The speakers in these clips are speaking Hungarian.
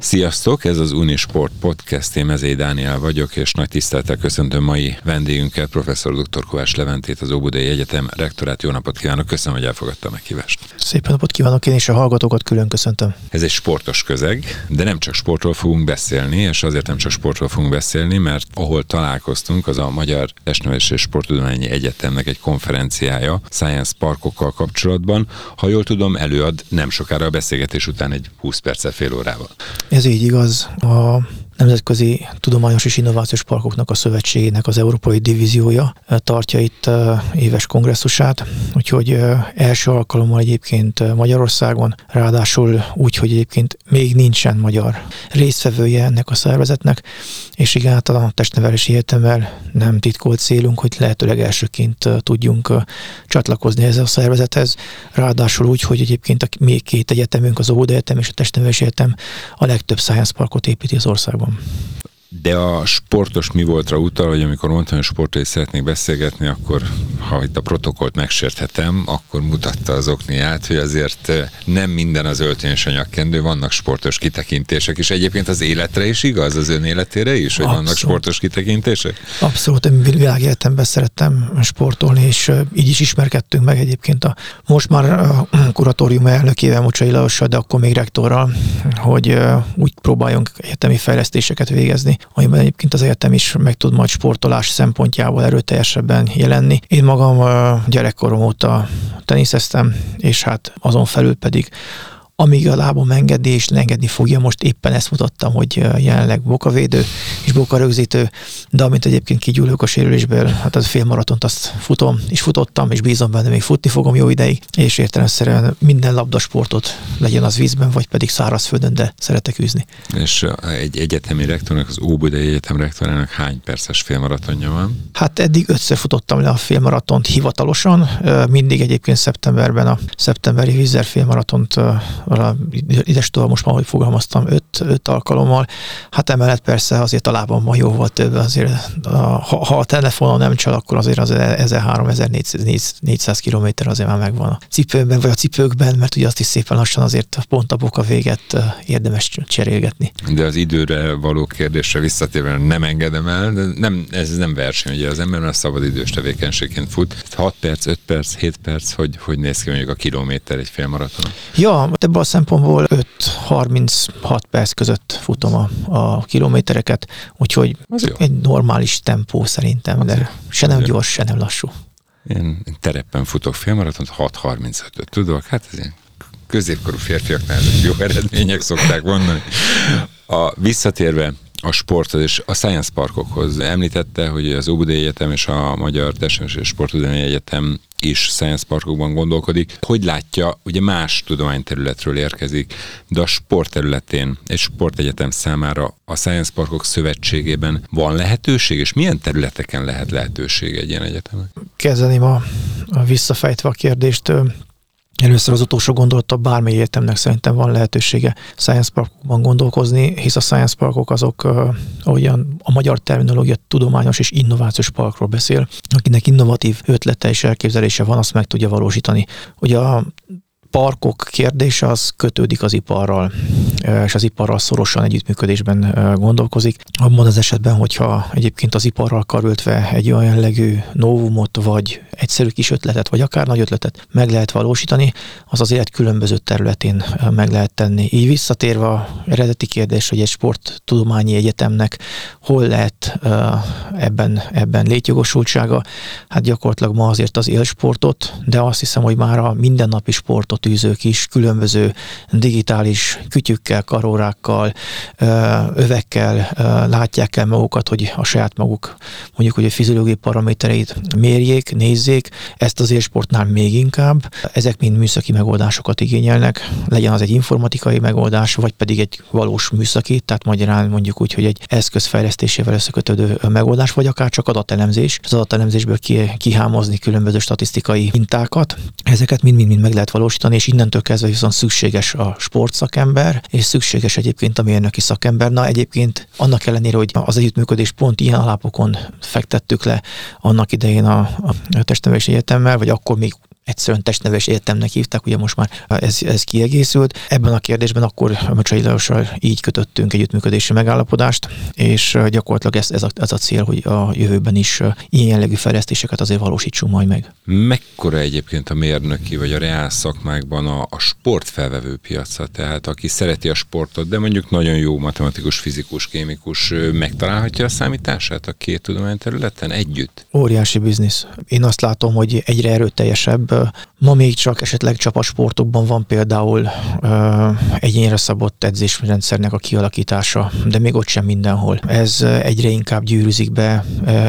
Sziasztok, ez az Unisport Podcast, én Mezei Dániel vagyok, és nagy tisztelettel köszöntöm mai vendégünkkel, professzor dr. Kovács Leventét, az Óbudai Egyetem rektorát. Jó napot kívánok, köszönöm, hogy elfogadta a meghívást. Szép napot kívánok, én is a hallgatókat külön köszöntöm. Ez egy sportos közeg, de nem csak sportról fogunk beszélni, és azért nem csak sportról fogunk beszélni, mert ahol találkoztunk, az a Magyar Testnevelési és Sporttudományi Egyetemnek egy konferenciája Science Parkokkal kapcsolatban. Ha jól tudom, előad nem sokára a beszélgetés után egy 20 perccel fél órával. Ez így igaz. A Nemzetközi Tudományos és Innovációs Parkoknak a Szövetségének az Európai Divíziója tartja itt éves kongresszusát, úgyhogy első alkalommal egyébként Magyarországon, ráadásul úgy, hogy egyébként még nincsen magyar résztvevője ennek a szervezetnek, és igen, a Testnevelési Egyetemmel nem titkolt célunk, hogy lehetőleg elsőként tudjunk csatlakozni ez a szervezethez, ráadásul úgy, hogy egyébként a még két egyetemünk, az Óbudai Egyetem és a Testnevelési Egyetem a legtöbb Science Parkot építi az országban. De a sportos mi voltra utal, hogy amikor mondtam, hogy sportról is szeretnék beszélgetni, akkor ha itt a protokollt megsérthetem, akkor mutatta az okniát, hogy azért nem minden az öltönyös anyakkendő, vannak sportos kitekintések, és egyébként az életre is igaz, az ön életére is, hogy Abszolút. Vannak sportos kitekintések? Abszolút, én világéletemben szerettem sportolni, és így is ismerkedtünk meg egyébként a most már a kuratórium elnökével, Mocsai Lajossal, de akkor még rektorral, hogy úgy próbáljunk egyetemi fejlesztéseket végezni, amiben egyébként az egyetem is meg tud majd sportolás szempontjából erőteljesebben jelenni. Én magam gyerekkorom óta teniszeztem, és hát azon felül pedig amíg a lábam engedi, és engedni fogja, most éppen ezt mutattam, hogy jelenleg bokavédő és bokarögzítő, de amint egyébként kigyúlok a sérülésből, hát az félmaratont azt futom, és futottam, és bízom benne, még futni fogom jó ideig, és értelemszerűen minden labdasportot, legyen az vízben, vagy pedig szárazföldön, de szeretek űzni. És egy egyetemi rektornak, az Óbudai Egyetem rektorának hány perces félmaratonja van? Hát eddig 5-szer futottam le a félmaratont hivatalosan, mindig egyébként szeptemberben a szeptemberi vízzer félmaratont idestől most már, hogy fogalmaztam, 5 alkalommal. Hát emellett persze azért a lábamban jóval több, azért ha a telefonon nem csal, akkor azért az 1300-1400 kilométer azért már megvan a cipőben, vagy a cipőkben, mert ugye azt is szépen lassan azért pont a boka véget érdemes cserélgetni. De az időre való kérdésre visszatérve nem engedem el, de nem, ez nem verseny, ugye az ember a szabadidős tevékenységként fut. 6 perc, 5 perc, 7 perc, hogy néz ki mondjuk a kilométer egy félmaratonon? Ja, ebből a szempontból 5-36 perc között futom a kilométereket, úgyhogy egy normális tempó szerintem, de se nem gyors, se nem lassú. Én terepen futok félmaratont, 6-35-öt tudok, hát ez ilyen középkorú férfiaknál jó eredmények szokták mondani. Visszatérve a sporthoz és a Science Parkokhoz. Említette, hogy az Óbudai Egyetem és a Magyar Testnevelési és Sporttudományi Egyetem is Science Parkokban gondolkodik. Hogy látja, ugye más tudományterületről érkezik, de a sportterületén egy sportegyetem számára a Science Parkok Szövetségében van lehetőség, és milyen területeken lehet lehetőség egy ilyen egyetemen? Kezdeném a visszafejtve a kérdést. Először az utolsó gondolata, bármely egyetemnek szerintem van lehetősége Science Parkokban gondolkozni, hisz a Science Parkok azok, ahogyan a magyar terminológia tudományos és innovációs parkról beszél, akinek innovatív ötlete és elképzelése van, azt meg tudja valósítani. Ugye a parkok kérdése az kötődik az iparral, és az iparral szorosan együttműködésben gondolkozik. Abban az esetben, hogyha egyébként az iparral karöltve egy olyan jellegű novumot, vagy egyszerű kis ötletet, vagy akár nagy ötletet meg lehet valósítani, az az élet különböző területén meg lehet tenni. Így visszatérve az eredeti kérdés, hogy egy sporttudományi egyetemnek hol lehet ebben létjogosultsága, hát gyakorlatilag ma azért az élsportot, de azt hiszem, hogy már a mindennapi sportot tűzők is különböző digitális kütyükkel, karórákkal, övekkel látják el magukat, hogy a saját maguk mondjuk, hogy a fiziológiai paramétereit mérjék, nézzék, ezt az élsportnál még inkább. Ezek mind műszaki megoldásokat igényelnek, legyen az egy informatikai megoldás, vagy pedig egy valós műszaki, tehát magyarán mondjuk úgy, hogy egy eszközfejlesztésével összekötődő megoldás, vagy akár csak adatelemzés, az adatelemzésből kihámozni különböző statisztikai mintákat. Ezeket mind-mind meg lehet valósítani, és innentől kezdve viszont szükséges a sportszakember, és szükséges egyébként a mérnöki szakember. Na egyébként annak ellenére, hogy az együttműködés pont ilyen alapokon fektettük le annak idején a Testnevelési Egyetemmel, vagy akkor még egyszerűen Testnevelési Egyetemnek hívták, ugye most már ez kiegészült. Ebben a kérdésben akkor Mocsai Lajossal így kötöttünk együttműködési megállapodást, és gyakorlatilag ez a cél, hogy a jövőben is ilyen jellegű fejlesztéseket azért valósítsunk majd meg. Mekkora egyébként a mérnöki vagy a reál szakmákban a sportfelvevő piaca, tehát aki szereti a sportot, de mondjuk nagyon jó matematikus, fizikus, kémikus, megtalálhatja a számítását a két tudományterületen együtt? Óriási biznisz. Én azt látom, hogy egyre erőteljesebb. Ma még csak esetleg csapatsportokban van például egyénre szabott edzésrendszernek a kialakítása, de még ott sem mindenhol. Ez egyre inkább gyűrűzik be,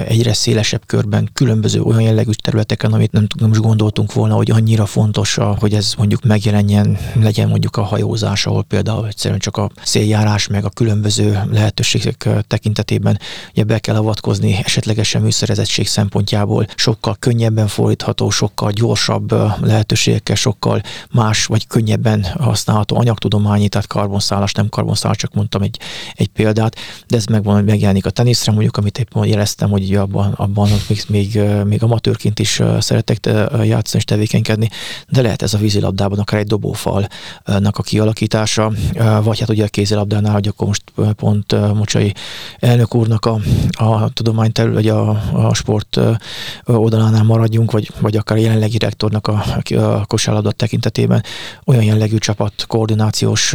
egyre szélesebb körben, különböző olyan jellegű területeken, amit nem is gondoltunk volna, hogy annyira fontos, hogy ez mondjuk megjelenjen, legyen mondjuk a hajózás, ahol például egyszerűen csak a széljárás, meg a különböző lehetőségek tekintetében be kell avatkozni, esetlegesen műszerezettség szempontjából. Sokkal könnyebben fordítható, sokkal gyorsabb lehetőségekkel, sokkal más vagy könnyebben használható anyagtudományi, tehát karbonszállás, nem karbonszállás, csak mondtam egy példát, de ez megjelenik a teniszre, mondjuk, amit éppen jeleztem, hogy abban még amatőrként is szeretek játszani és tevékenykedni, de lehet ez a vízilabdában akár egy dobófalnak a kialakítása, vagy hát ugye a kézilabdánál, hogy akkor most pont Mocsai elnök úrnak a tudományterület, vagy a sport oldalánál maradjunk, vagy akár a jelenlegi rektornak a kosárlabda tekintetében olyan jellegű csapat koordinációs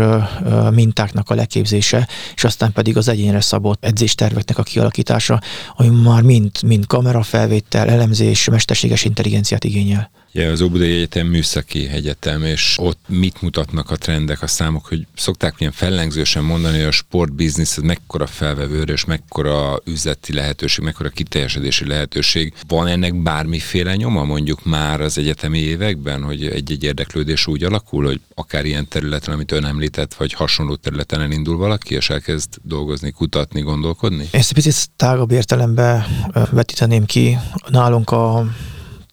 mintáknak a leképzése, és aztán pedig az egyénre szabott edzésterveknek a kialakítása, ami már mind kamerafelvétel, elemzés, mesterséges intelligenciát igényel. Ja, az Óbudai Egyetem műszaki egyetem, és ott mit mutatnak a trendek, a számok, hogy szokták ilyen fellengzősen mondani, hogy a sportbiznisz mekkora felvevőre, és mekkora üzleti lehetőség, mekkora kiteljesedési lehetőség. Van ennek bármiféle nyoma mondjuk már az egyetemi években, hogy egy-egy érdeklődés úgy alakul, hogy akár ilyen területen, amit ön említett, vagy hasonló területen elindul valaki, és elkezd dolgozni, kutatni, gondolkodni? Ezt egy picit tágabb értelemben vetíteném ki. Nálunk a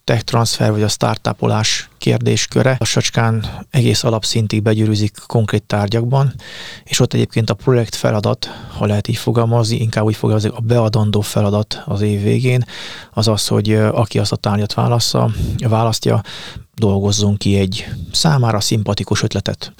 tech transfer vagy a startupolás kérdésköre lassacskán egész alapszintig begyűrűzik konkrét tárgyakban, és ott egyébként a projekt feladat, ha lehet így fogalmazni, inkább úgy fogalmazni, a beadandó feladat az év végén, az az, hogy aki azt a tárgyat választja, dolgozzon ki egy számára szimpatikus ötletet.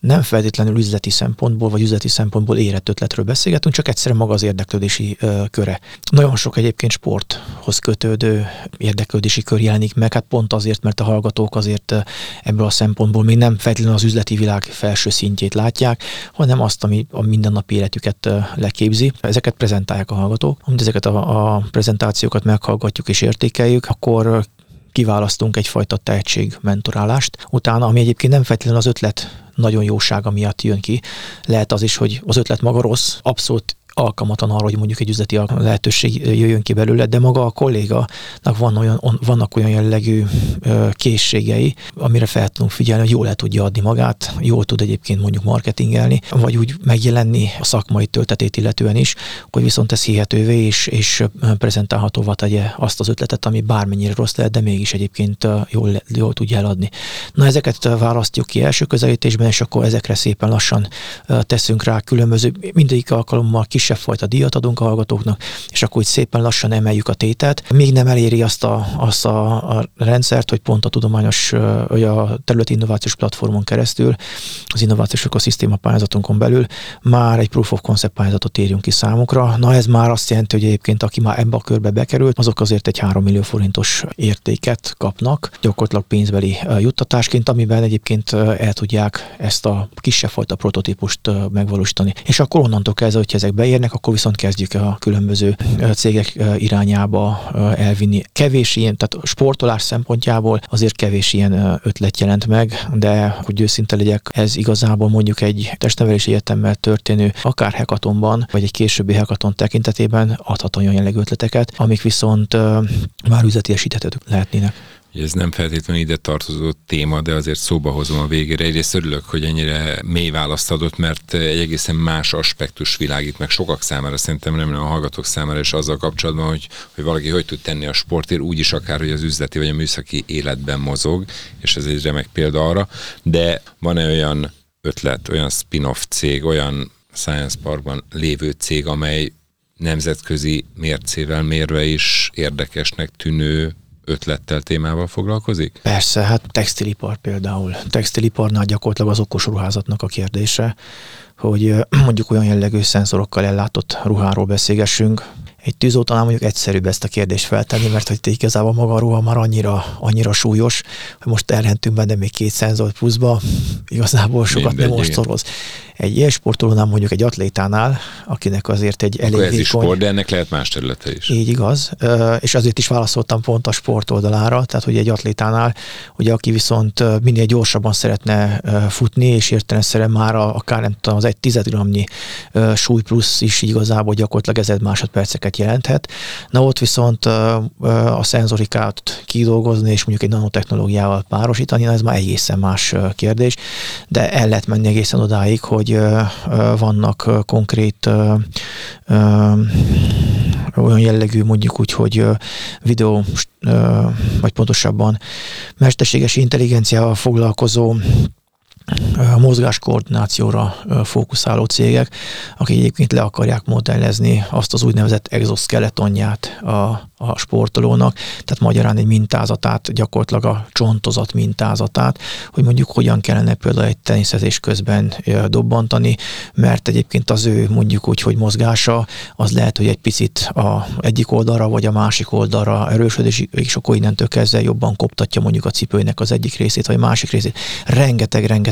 Nem feltétlenül üzleti szempontból, vagy üzleti szempontból érett ötletről beszélgetünk, csak egyszerűen maga az érdeklődési köre. Nagyon sok egyébként sporthoz kötődő érdeklődési kör jelenik meg, hát pont azért, mert a hallgatók azért ebből a szempontból még nem feltétlenül az üzleti világ felső szintjét látják, hanem azt, ami a mindennapi életüket leképzi. Ezeket prezentálják a hallgatók. Amint ezeket a prezentációkat meghallgatjuk és értékeljük, akkor kiválasztunk egyfajta tehetségmentorálást. Utána, ami egyébként nem feltétlenül az ötlet nagyon jósága miatt jön ki, lehet az is, hogy az ötlet maga rossz, abszolút alkalmatlan arra, hogy mondjuk egy üzleti lehetőség jöjjön ki belőle, de maga a kolléganak vannak olyan jellegű készségei, amire fel tudunk figyelni, hogy jól le tudja adni magát, jól tud egyébként mondjuk marketingelni, vagy úgy megjelenni a szakmai töltetét illetően is, hogy viszont ez hihetővé és prezentálhatóvá tegye azt az ötletet, ami bármennyire rossz lehet, de mégis egyébként jól tudja eladni. Na, ezeket választjuk ki első közelítésben, és akkor ezekre szépen lassan teszünk rá különböző, mindegyik alkalommal kisebb fajta díjat adunk a hallgatóknak, és akkor úgy szépen lassan emeljük a tételt. Még nem eléri azt a rendszert, hogy pont a tudományos, vagy a területi innovációs platformon keresztül, az innovációs ökoszisztéma pályázatunkon belül már egy proof of concept pályázatot írjunk ki számukra. Na, ez már azt jelenti, hogy egyébként aki már ebbe a körbe bekerült, azok azért egy 3 millió forintos értéket kapnak, gyakorlatilag pénzbeli juttatásként, amiben egyébként el tudják ezt a kisebb fajta prototípust megvalósítani. És akkor onnantól kezdve, hogy ezek beérnek, akkor viszont kezdjük a különböző cégek irányába elvinni. Kevés ilyen, tehát sportolás szempontjából azért kevés ilyen ötlet jelent meg, de hogy őszinte legyek, ez igazából mondjuk egy testnevelési egyetemmel történő, akár hekatonban, vagy egy későbbi hekaton tekintetében adhat olyan jellegű ötleteket, amik viszont már üzletiesíthetők lehetnének. Ez nem feltétlenül ide tartozó téma, de azért szóba hozom a végére. Egyrészt örülök, hogy ennyire mély választ adott, mert egy egészen más aspektus világít meg sokak számára, szerintem remélem a hallgatók számára is azzal kapcsolatban, hogy valaki hogy tud tenni a sportért, úgyis akár, hogy az üzleti vagy a műszaki életben mozog, és ez egy remek példa arra, de van-e olyan ötlet, olyan spin-off cég, olyan Science Parkban lévő cég, amely nemzetközi mércével mérve is érdekesnek tűnő ötlettel, témával foglalkozik? Persze, hát textilipar például. Textiliparnál gyakorlatilag az okos ruházatnak a kérdése, hogy mondjuk olyan jellegű szenzorokkal ellátott ruháról beszélgessünk. Egy tűzoltónál mondjuk egyszerűbb ezt a kérdést feltenni, mert hogy igazából maga a ruha már annyira súlyos, hogy most elhentünk benne még 2 szenzor pluszba, igazából sokat nem ostoroz. Egy ilyen sportolónál, mondjuk egy atlétánál, akinek azért egy elég vékony... Ez is sport, de ennek lehet más területe is. Így igaz, és azért is válaszoltam pont a sport oldalára, tehát hogy egy atlétánál, ugye aki viszont minél gyorsabban szeretne futni, és értelemszerűen már akár nem tudom, az 1/10 gramnyi súly plusz is igazából gyakorlatilag 1000 másodperceket jelenthet. Na ott viszont a szenzorikát kidolgozni, és mondjuk egy nanotechnológiával párosítani, ez már egészen más kérdés, de el lehet menni egészen odáig, hogy vannak konkrét olyan jellegű, mondjuk úgy, hogy videó, vagy pontosabban mesterséges intelligenciával foglalkozó mozgáskoordinációra fókuszáló cégek, akik egyébként le akarják modellezni azt az úgynevezett exoskeletonját a sportolónak, tehát magyarán egy mintázatát, gyakorlatilag a csontozat mintázatát, hogy mondjuk hogyan kellene például egy teniszezés közben dobbantani, mert egyébként az ő mondjuk úgy, hogy mozgása, az lehet, hogy egy picit a egyik oldalra vagy a másik oldalra erősödik, és akkor innentől kezdve jobban koptatja mondjuk a cipőnek az egyik részét vagy másik részét. Rengeteg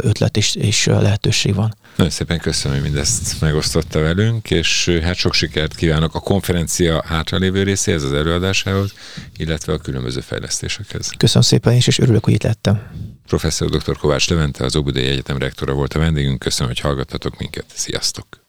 ötlet és lehetőség van. Nagyon szépen köszönöm, hogy mindezt megosztotta velünk, és hát sok sikert kívánok a konferencia hátralévő részéhez, az előadásához, illetve a különböző fejlesztésekhez. Köszönöm szépen és örülök, hogy itt lettem. Professzor dr. Kovács Levente, az Óbudai Egyetem rektora volt a vendégünk. Köszönöm, hogy hallgattatok minket. Sziasztok!